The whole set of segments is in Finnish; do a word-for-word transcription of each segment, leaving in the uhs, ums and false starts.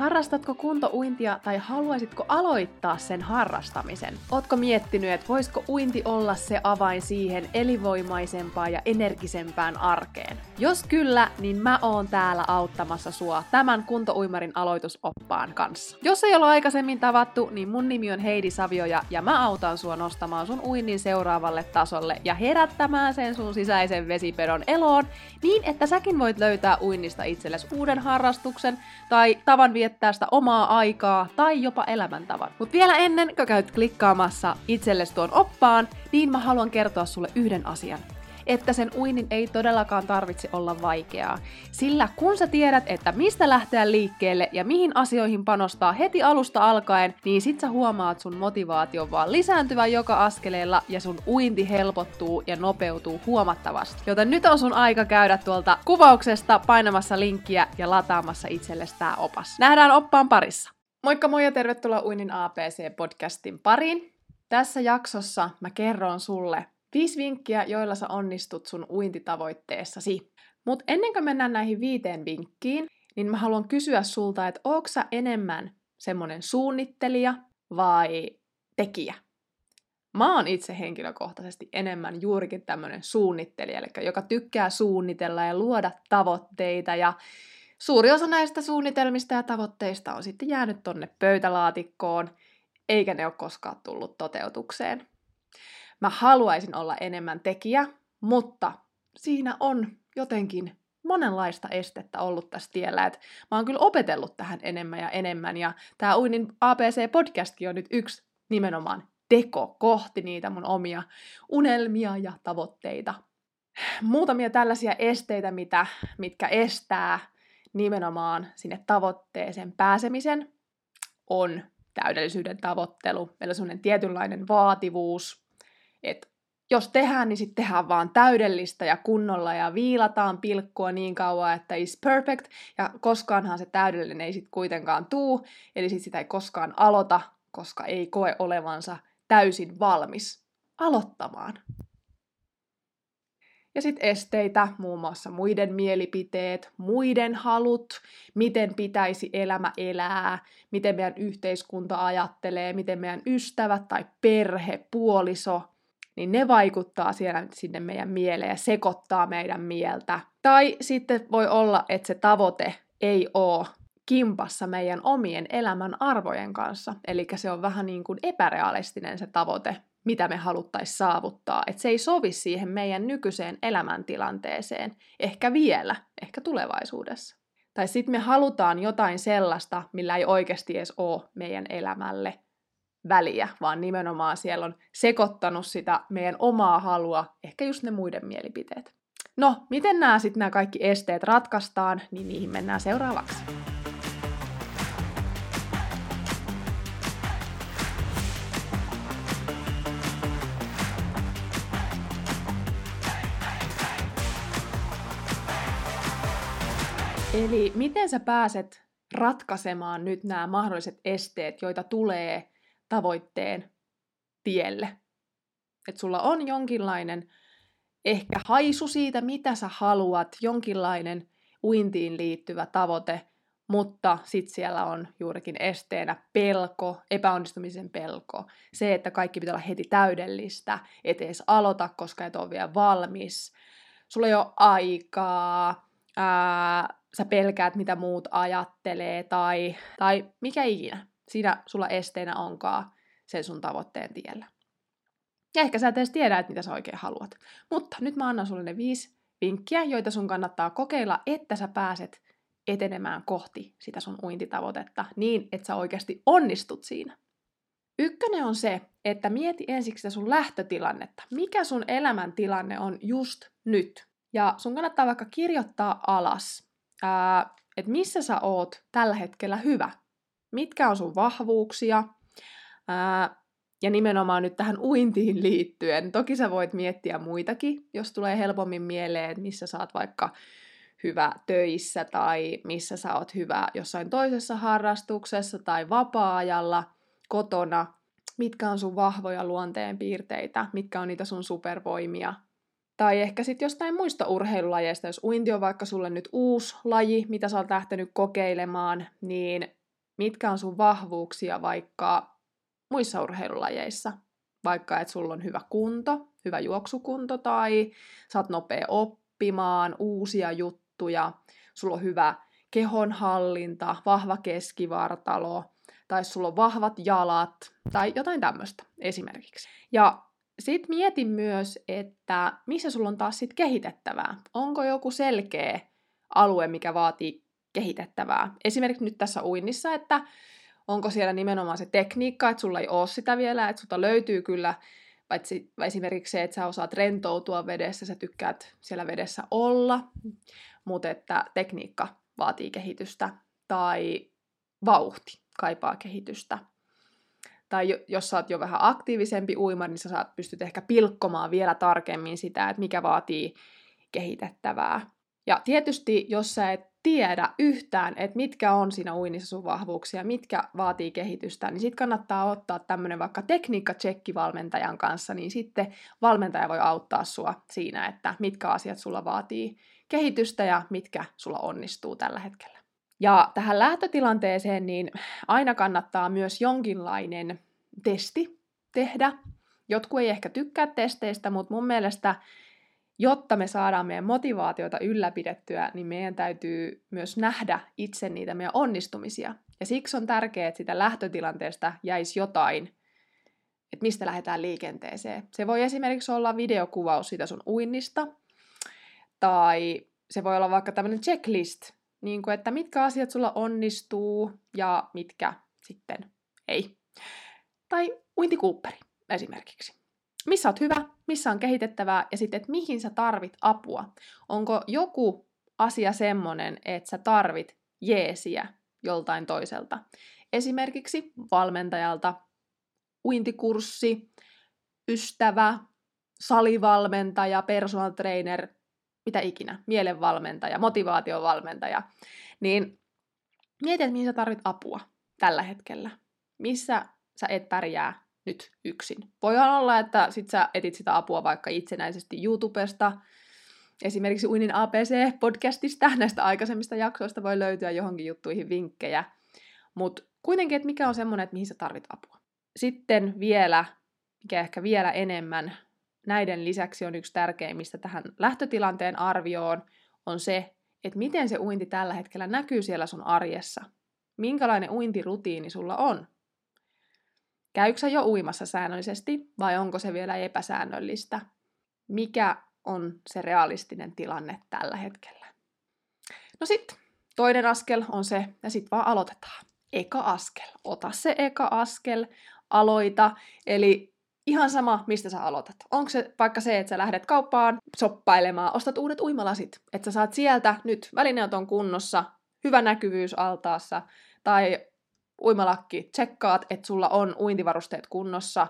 Harrastatko kuntouintia tai haluaisitko aloittaa sen harrastamisen? Ootko miettinyt, että voisiko uinti olla se avain siihen elinvoimaisempaan ja energisempään arkeen? Jos kyllä, niin mä oon täällä auttamassa sua tämän kuntouimarin aloitusoppaan kanssa. Jos ei ole aikaisemmin tavattu, niin mun nimi on Heidi Savioja ja mä autan sua nostamaan sun uinnin seuraavalle tasolle ja herättämään sen sun sisäisen vesipedon eloon niin, että säkin voit löytää uinnista itsellesi uuden harrastuksen tai tavan vie tästä omaa aikaa tai jopa elämäntavan. Mut vielä ennen kuin käyt klikkaamassa itsellesi tuon oppaan, niin mä haluan kertoa sulle yhden asian. Että sen uinnin ei todellakaan tarvitse olla vaikeaa. Sillä kun sä tiedät, että mistä lähteä liikkeelle ja mihin asioihin panostaa heti alusta alkaen, niin sit sä huomaat sun motivaation vaan lisääntyvän joka askeleella ja sun uinti helpottuu ja nopeutuu huomattavasti. Joten nyt on sun aika käydä tuolta kuvauksesta painamassa linkkiä ja lataamassa itsellesi tää opas. Nähdään oppaan parissa! Moikka moi ja tervetuloa Uinin A B C-podcastin pariin. Tässä jaksossa mä kerron sulle viisi vinkkiä, joilla sä onnistut sun uintitavoitteessasi. Mut ennen kuin mennään näihin viiteen vinkkiin, niin mä haluan kysyä sulta, että ootko sä enemmän semmonen suunnittelija vai tekijä? Mä oon itse henkilökohtaisesti enemmän juurikin tämmönen suunnittelija, eli joka tykkää suunnitella ja luoda tavoitteita, ja suuri osa näistä suunnitelmista ja tavoitteista on sitten jäänyt tonne pöytälaatikkoon, eikä ne ole koskaan tullut toteutukseen. Mä haluaisin olla enemmän tekijä, mutta siinä on jotenkin monenlaista estettä ollut tässä tiellä. Et mä oon kyllä opetellut tähän enemmän ja enemmän, ja tää Uinin A B C-podcastkin on nyt yksi nimenomaan teko kohti niitä mun omia unelmia ja tavoitteita. Muutamia tällaisia esteitä, mitä, mitkä estää nimenomaan sinne tavoitteeseen pääsemisen, on täydellisyyden tavoittelu, eli semmoinen tietynlainen vaativuus. Et jos tehdään, niin sitten tehdään vaan täydellistä ja kunnolla ja viilataan pilkkua niin kauan, että is perfect. Ja koskaanhan se täydellinen ei sitten kuitenkaan tuu, eli sit sitä ei koskaan aloita, koska ei koe olevansa täysin valmis aloittamaan. Ja sitten esteitä, muun muassa muiden mielipiteet, muiden halut, miten pitäisi elämä elää, miten meidän yhteiskunta ajattelee, miten meidän ystävät tai perhe, puoliso, niin ne vaikuttaa siellä sinne meidän mieleen ja sekoittaa meidän mieltä. Tai sitten voi olla, että se tavoite ei ole kimpassa meidän omien elämän arvojen kanssa. Eli se on vähän niin kuin epärealistinen se tavoite, mitä me haluttaisiin saavuttaa. Että se ei sovi siihen meidän nykyiseen elämäntilanteeseen. Ehkä vielä, ehkä tulevaisuudessa. Tai sitten me halutaan jotain sellaista, millä ei oikeasti edes ole meidän elämälle väliä, vaan nimenomaan siellä on sekoittanut sitä meidän omaa halua, ehkä just ne muiden mielipiteet. No, miten nämä sitten nämä kaikki esteet ratkaistaan, niin niihin mennään seuraavaksi. Eli miten sä pääset ratkaisemaan nyt nämä mahdolliset esteet, joita tulee tavoitteen tielle. Että sulla on jonkinlainen ehkä haisu siitä, mitä sä haluat, jonkinlainen uintiin liittyvä tavoite, mutta sit siellä on juurikin esteenä pelko, epäonnistumisen pelko. Se, että kaikki pitää olla heti täydellistä, et edes aloita, koska et ole vielä valmis. Sulla ei ole aikaa, ää, sä pelkäät, mitä muut ajattelee, tai, tai mikä ikinä. Siinä sulla esteenä onkaan sen sun tavoitteen tiellä. Ja ehkä sä et edes tiedä, että mitä sä oikein haluat. Mutta nyt mä annan sulle ne viisi vinkkiä, joita sun kannattaa kokeilla, että sä pääset etenemään kohti sitä sun uintitavoitetta niin, että sä oikeasti onnistut siinä. Ykkönen on se, että mieti ensiksi sitä sun lähtötilannetta. Mikä sun elämäntilanne on just nyt? Ja sun kannattaa vaikka kirjoittaa alas, että missä sä oot tällä hetkellä hyvä. Mitkä on sun vahvuuksia? Ää, ja nimenomaan nyt tähän uintiin liittyen. Toki sä voit miettiä muitakin, jos tulee helpommin mieleen, että missä sä oot vaikka hyvä töissä tai missä sä oot hyvä jossain toisessa harrastuksessa tai vapaa-ajalla, kotona. Mitkä on sun vahvoja luonteenpiirteitä? Mitkä on niitä sun supervoimia? Tai ehkä sitten jostain muista urheilulajeista, jos uinti on vaikka sulle nyt uusi laji, mitä sä oot lähtenyt kokeilemaan, niin mitkä on sun vahvuuksia vaikka muissa urheilulajeissa. Vaikka, että sulla on hyvä kunto, hyvä juoksukunto tai sä oot nopea oppimaan uusia juttuja, sulla on hyvä kehonhallinta, vahva keskivartalo tai sulla on vahvat jalat tai jotain tämmöistä esimerkiksi. Ja sit mietin myös, että missä sulla on taas sit kehitettävää. Onko joku selkeä alue, mikä vaatii kehitettävää? Esimerkiksi nyt tässä uinnissa, että onko siellä nimenomaan se tekniikka, että sulla ei ole sitä vielä, että sulta löytyy kyllä, paitsi esimerkiksi se, että sä osaat rentoutua vedessä, sä tykkäät siellä vedessä olla, mutta että tekniikka vaatii kehitystä tai vauhti kaipaa kehitystä. Tai jos sä oot jo vähän aktiivisempi uima, niin sä saat, pystyt ehkä pilkkomaan vielä tarkemmin sitä, että mikä vaatii kehitettävää. Ja tietysti, jos sä et tiedä yhtään, että mitkä on siinä uinnissa sun vahvuuksia, mitkä vaatii kehitystä, niin sit kannattaa ottaa tämmönen vaikka tekniikka-tsekki valmentajan kanssa, niin sitten valmentaja voi auttaa sua siinä, että mitkä asiat sulla vaatii kehitystä ja mitkä sulla onnistuu tällä hetkellä. Ja tähän lähtötilanteeseen niin aina kannattaa myös jonkinlainen testi tehdä. Jotkut ei ehkä tykkää testeistä, mutta mun mielestä, jotta me saadaan meidän motivaatiota ylläpidettyä, niin meidän täytyy myös nähdä itse niitä meidän onnistumisia. Ja siksi on tärkeää, että sitä lähtötilanteesta jäisi jotain, että mistä lähdetään liikenteeseen. Se voi esimerkiksi olla videokuvaus siitä sun uinnista, tai se voi olla vaikka tämmöinen checklist, niin kuin, että mitkä asiat sulla onnistuu ja mitkä sitten ei. Tai uintikuupperi esimerkiksi. Missä oot hyvä, missä on kehitettävää ja sitten, että mihin sä tarvit apua. Onko joku asia semmonen, että sä tarvit jeesiä joltain toiselta. Esimerkiksi valmentajalta, uintikurssi, ystävä, salivalmentaja, personal trainer, mitä ikinä, mielenvalmentaja, motivaatiovalmentaja. Niin mieti, että mihin sä tarvit apua tällä hetkellä. Missä sä et pärjää nyt yksin. Voihan olla, että sit sä etit sitä apua vaikka itsenäisesti YouTubesta, esimerkiksi Uinin A B C-podcastista, näistä aikaisemmista jaksoista voi löytyä johonkin juttuihin vinkkejä, mutta kuitenkin, että mikä on semmoinen, että mihin sä tarvit apua. Sitten vielä, mikä ehkä vielä enemmän, näiden lisäksi on yksi tärkeimmistä tähän lähtötilanteen arvioon, on se, että miten se uinti tällä hetkellä näkyy siellä sun arjessa. Minkälainen uintirutiini sulla on? Käykö sä jo uimassa säännöllisesti vai onko se vielä epäsäännöllistä? Mikä on se realistinen tilanne tällä hetkellä? No sit, toinen askel on se, ja sit vaan aloitetaan. Eka askel. Ota se eka askel, aloita. Eli ihan sama, mistä sä aloitat. Onko se vaikka se, että sä lähdet kauppaan shoppailemaan, ostat uudet uimalasit, että sä saat sieltä nyt välineet on kunnossa, hyvä näkyvyys altaassa, tai uimalakki, tsekkaat, että sulla on uintivarusteet kunnossa,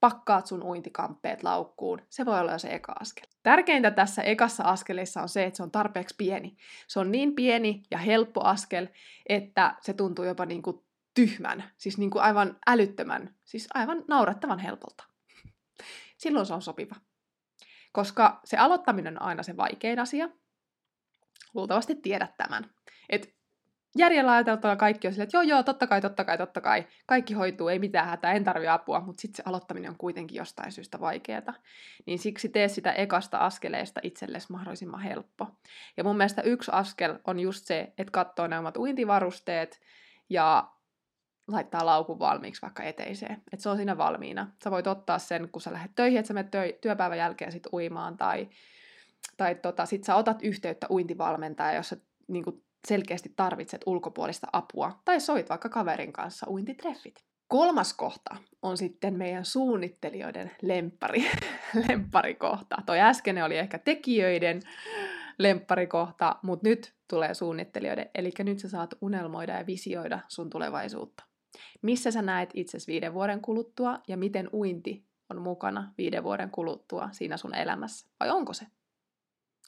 pakkaat sun uintikamppeet laukkuun. Se voi olla jo se eka askel. Tärkeintä tässä ekassa askeleessa on se, että se on tarpeeksi pieni. Se on niin pieni ja helppo askel, että se tuntuu jopa niin kuin tyhmän, siis niin kuin aivan älyttömän, siis aivan naurettavan helpolta. Silloin se on sopiva. Koska se aloittaminen on aina se vaikein asia. Luultavasti tiedät tämän. Että järjellä ajateltuna kaikki on silleen, että joo, joo, totta kai, totta kai, totta kai. Kaikki hoituu, ei mitään hätää, en tarvitse apua, mutta sitten se aloittaminen on kuitenkin jostain syystä vaikeata. Niin siksi tee sitä ekasta askeleesta itsellesi mahdollisimman helppo. Ja mun mielestä yksi askel on just se, että katsoo ne omat uintivarusteet ja laittaa laukun valmiiksi vaikka eteiseen. Että se on siinä valmiina. Sä voit ottaa sen, kun sä lähdet töihin, että sä menet tö- työpäivän jälkeen sit uimaan tai, tai tota, sit sä otat yhteyttä uintivalmentajaan, jos sä niinku selkeästi tarvitset ulkopuolista apua tai soit vaikka kaverin kanssa uintitreffit. Kolmas kohta on sitten meidän suunnittelijoiden lemppari, lempparikohta. Toi äsken oli ehkä tekijöiden lempparikohta, mutta nyt tulee suunnittelijoiden. Eli nyt sä saat unelmoida ja visioida sun tulevaisuutta. Missä sä näet itsesi viiden vuoden kuluttua ja miten uinti on mukana viiden vuoden kuluttua siinä sun elämässä? Vai onko se?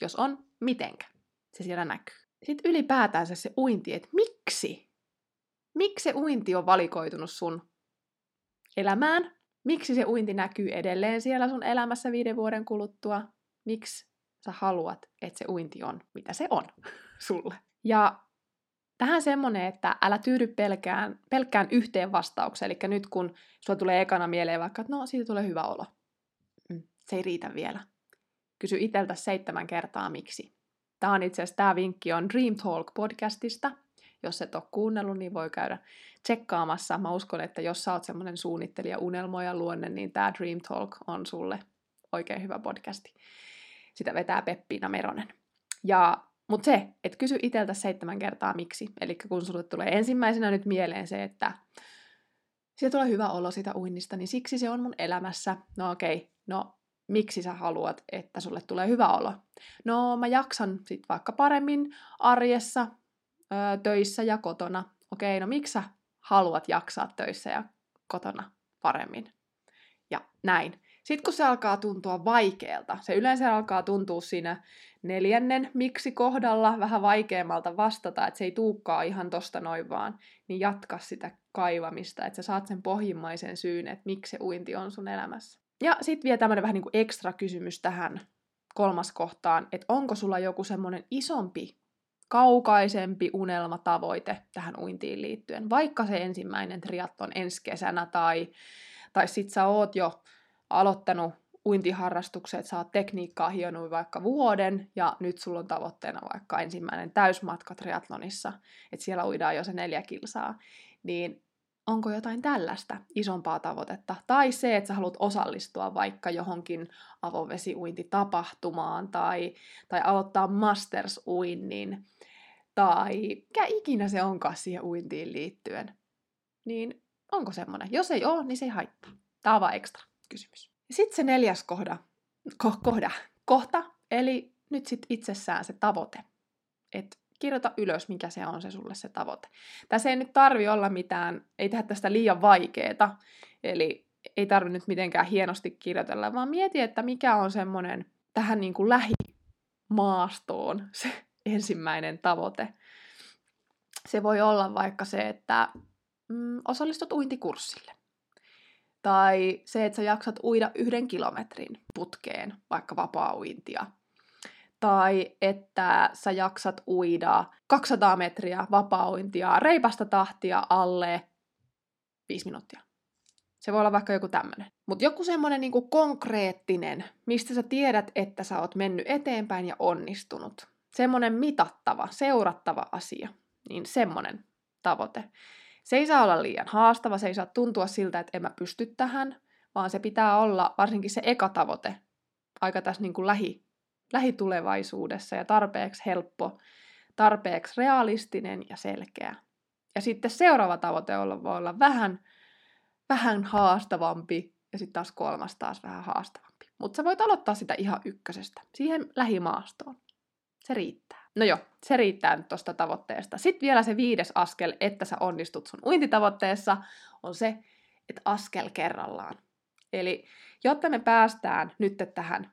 Jos on, mitenkä se siellä näkyy? Sitten ylipäätänsä se uinti, että miksi? Miksi se uinti on valikoitunut sun elämään? Miksi se uinti näkyy edelleen siellä sun elämässä viiden vuoden kuluttua? Miksi sä haluat, että se uinti on, mitä se on sulle? Ja Tähän semmoinen, että älä tyydy pelkään, pelkkään yhteen vastaukseen. Eli nyt kun sulla tulee ekana mieleen vaikka, että no, siitä tulee hyvä olo. Mm, se ei riitä vielä. Kysy iteltä seitsemän kertaa miksi. Tämä on itse asiassa, tämä vinkki on Dream Talk-podcastista. Jos et ole kuunnellut, niin voi käydä tsekkaamassa. Mä uskon, että jos sä oot semmoinen suunnittelija, unelmoja, luonne, niin tämä Dream Talk on sulle oikein hyvä podcasti. Sitä vetää Peppiina Meronen. Ja mutta se, että kysy iteltä seitsemän kertaa miksi. Eli kun sulle tulee ensimmäisenä nyt mieleen se, että siitä tulee hyvä olo siitä uinnista, niin siksi se on mun elämässä. No okei, no miksi sä haluat, että sulle tulee hyvä olo? No mä jaksan sit vaikka paremmin arjessa, töissä ja kotona. Okei, no miksi sä haluat jaksaa töissä ja kotona paremmin? Ja näin. Sitten kun se alkaa tuntua vaikealta, se yleensä alkaa tuntua siinä neljännen miksi kohdalla vähän vaikeammalta vastata, että se ei tulekaan ihan tosta noin vaan, niin jatka sitä kaivamista, että sä saat sen pohjimmaisen syyn, että miksi se uinti on sun elämässä. Ja sitten vielä tämmöinen vähän niin kuin ekstra kysymys tähän kolmas kohtaan, että onko sulla joku semmoinen isompi, kaukaisempi unelmatavoite tähän uintiin liittyen, vaikka se ensimmäinen triathlon ensi kesänä tai, tai sit sä oot jo aloittanut uintiharrastukset, sä oot tekniikkaa hionut vaikka vuoden, ja nyt sulla on tavoitteena vaikka ensimmäinen täysmatka triathlonissa, että siellä uidaan jo se neljä kilsaa, niin onko jotain tällaista isompaa tavoitetta? Tai se, että sä haluat osallistua vaikka johonkin avovesiuintitapahtumaan, tai, tai aloittaa masters-uinnin, tai mikä ikinä se onkaan siihen uintiin liittyen, niin onko semmoinen? Jos ei ole, niin se ei haittaa. Tää on vaan ekstra kysymys. Sitten se neljäs kohda, ko- kohda, kohta, eli nyt sit itsessään se tavoite. Et kirjoita ylös, mikä se on se sulle se tavoite. Tässä ei nyt tarvi olla mitään, ei tehdä tästä liian vaikeeta, eli ei tarvi nyt mitenkään hienosti kirjoitella, vaan mieti, että mikä on semmoinen tähän niin kuin lähimaastoon se ensimmäinen tavoite. Se voi olla vaikka se, että mm, osallistut uintikurssille. Tai se, että sä jaksat uida yhden kilometrin putkeen, vaikka vapaa-uintia. Tai että sä jaksat uida kaksisataa metriä vapaa-uintia reipasta tahtia alle viisi minuuttia. Se voi olla vaikka joku tämmönen. Mutta joku semmonen niinku konkreettinen, mistä sä tiedät, että sä oot mennyt eteenpäin ja onnistunut. Semmonen mitattava, seurattava asia. Niin semmonen tavoite. Se ei saa olla liian haastava, se ei saa tuntua siltä, että en mä pysty tähän, vaan se pitää olla varsinkin se eka tavoite aika tässä niin kuin lähi, lähitulevaisuudessa ja tarpeeksi helppo, tarpeeksi realistinen ja selkeä. Ja sitten seuraava tavoite voi olla vähän, vähän haastavampi ja sitten taas kolmas taas vähän haastavampi. Mutta sä voit aloittaa sitä ihan ykkösestä, siihen lähimaastoon. Se riittää. No joo, se riittää nyt tuosta tavoitteesta. Sitten vielä se viides askel, että sä onnistut sun uintitavoitteessa, on se, että askel kerrallaan. Eli jotta me päästään nyt tähän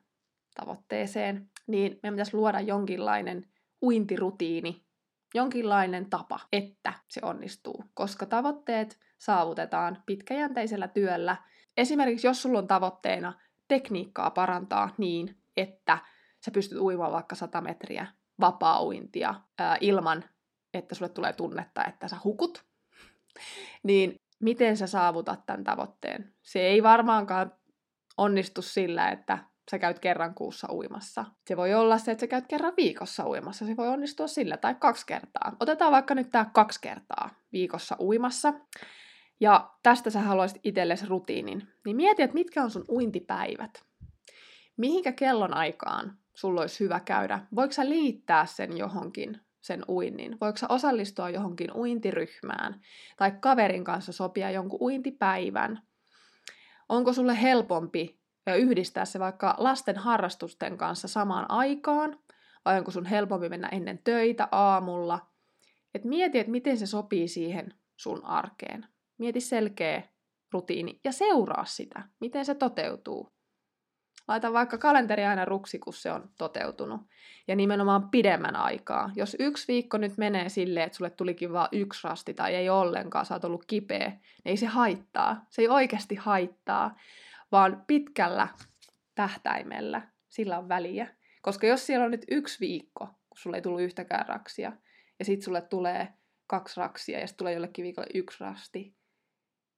tavoitteeseen, niin meidän pitäisi luoda jonkinlainen uintirutiini, jonkinlainen tapa, että se onnistuu. Koska tavoitteet saavutetaan pitkäjänteisellä työllä. Esimerkiksi jos sulla on tavoitteena tekniikkaa parantaa niin, että sä pystyt uimaan vaikka sata metriä vapaa-uintia ää, ilman, että sulle tulee tunnetta, että sä hukut, niin miten sä saavutat tämän tavoitteen? Se ei varmaankaan onnistu sillä, että sä käyt kerran kuussa uimassa. Se voi olla se, että sä käyt kerran viikossa uimassa. Se voi onnistua sillä tai kaksi kertaa. Otetaan vaikka nyt tää kaksi kertaa viikossa uimassa. Ja tästä sä haluaisit itsellesi rutiinin. Niin mieti, että mitkä on sun uintipäivät. Mihinkä kellonaikaan sulla olisi hyvä käydä? Voiko sä liittää sen johonkin, sen uinnin? Voiko sä osallistua johonkin uintiryhmään? Tai kaverin kanssa sopia jonkun uintipäivän? Onko sulle helpompi yhdistää se vaikka lasten harrastusten kanssa samaan aikaan? Vai onko sun helpompi mennä ennen töitä aamulla? Et mieti, että miten se sopii siihen sun arkeen. Mieti selkeä rutiini ja seuraa sitä, miten se toteutuu. Laita vaikka kalenteri aina ruksi, kun se on toteutunut. Ja nimenomaan pidemmän aikaa. Jos yksi viikko nyt menee silleen, että sulle tulikin vaan yksi rasti tai ei ollenkaan, sä oot ollut kipeä, niin ei se haittaa. Se ei oikeasti haittaa, vaan pitkällä tähtäimellä sillä on väliä. Koska jos siellä on nyt yksi viikko, kun sulle ei tullut yhtäkään raksia, ja sit sulle tulee kaksi raksia ja sitten tulee jollekin viikolla yksi rasti,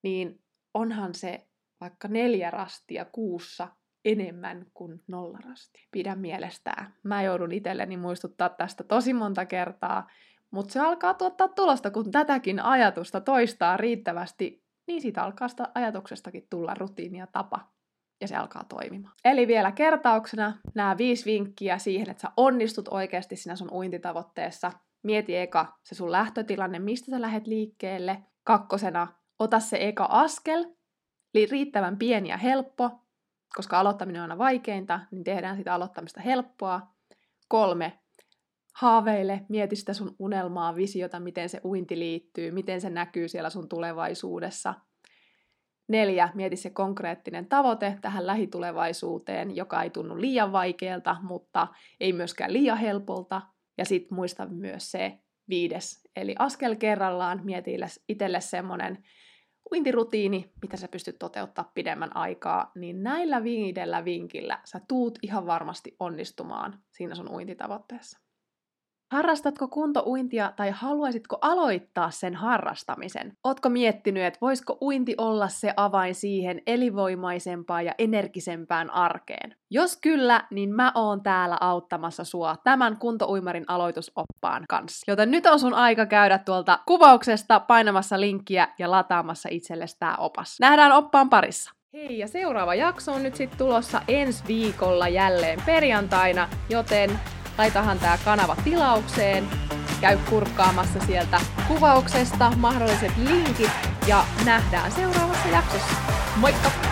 niin onhan se vaikka neljä rastia kuussa enemmän kuin nolla rasti. Pidä mielestään. Mä joudun itselleni muistuttaa tästä tosi monta kertaa, mutta se alkaa tuottaa tulosta, kun tätäkin ajatusta toistaa riittävästi, niin siitä alkaa sitä ajatuksestakin tulla rutiini ja tapa. Ja se alkaa toimimaan. Eli vielä kertauksena nämä viisi vinkkiä siihen, että sä onnistut oikeasti siinä sun uintitavoitteessa. Mieti eka se sun lähtötilanne, mistä sä lähdet liikkeelle. Kakkosena, ota se eka askel, eli riittävän pieni ja helppo, koska aloittaminen on aina vaikeinta, niin tehdään sitä aloittamista helppoa. Kolme, haaveile, mieti sitä sun unelmaa, visiota, miten se uinti liittyy, miten se näkyy siellä sun tulevaisuudessa. Neljä, mieti se konkreettinen tavoite tähän lähitulevaisuuteen, joka ei tunnu liian vaikealta, mutta ei myöskään liian helpolta. Ja sitten muista myös se viides, eli askel kerrallaan mieti itselle semmoinen uintirutiini, mitä sä pystyt toteuttaa pidemmän aikaa, niin näillä viidellä vinkillä sä tuut ihan varmasti onnistumaan siinä sun uintitavoitteessa. Harrastatko kuntouintia tai haluaisitko aloittaa sen harrastamisen? Ootko miettinyt, että voisiko uinti olla se avain siihen elinvoimaisempaan ja energisempään arkeen? Jos kyllä, niin mä oon täällä auttamassa sua tämän kuntouimarin aloitusoppaan kanssa. Joten nyt on sun aika käydä tuolta kuvauksesta painamassa linkkiä ja lataamassa itsellesi tää opas. Nähdään oppaan parissa! Hei, ja seuraava jakso on nyt sit tulossa ensi viikolla jälleen perjantaina, joten laitahan tää kanava tilaukseen, käy kurkkaamassa sieltä kuvauksesta mahdolliset linkit ja nähdään seuraavassa jaksossa. Moikka!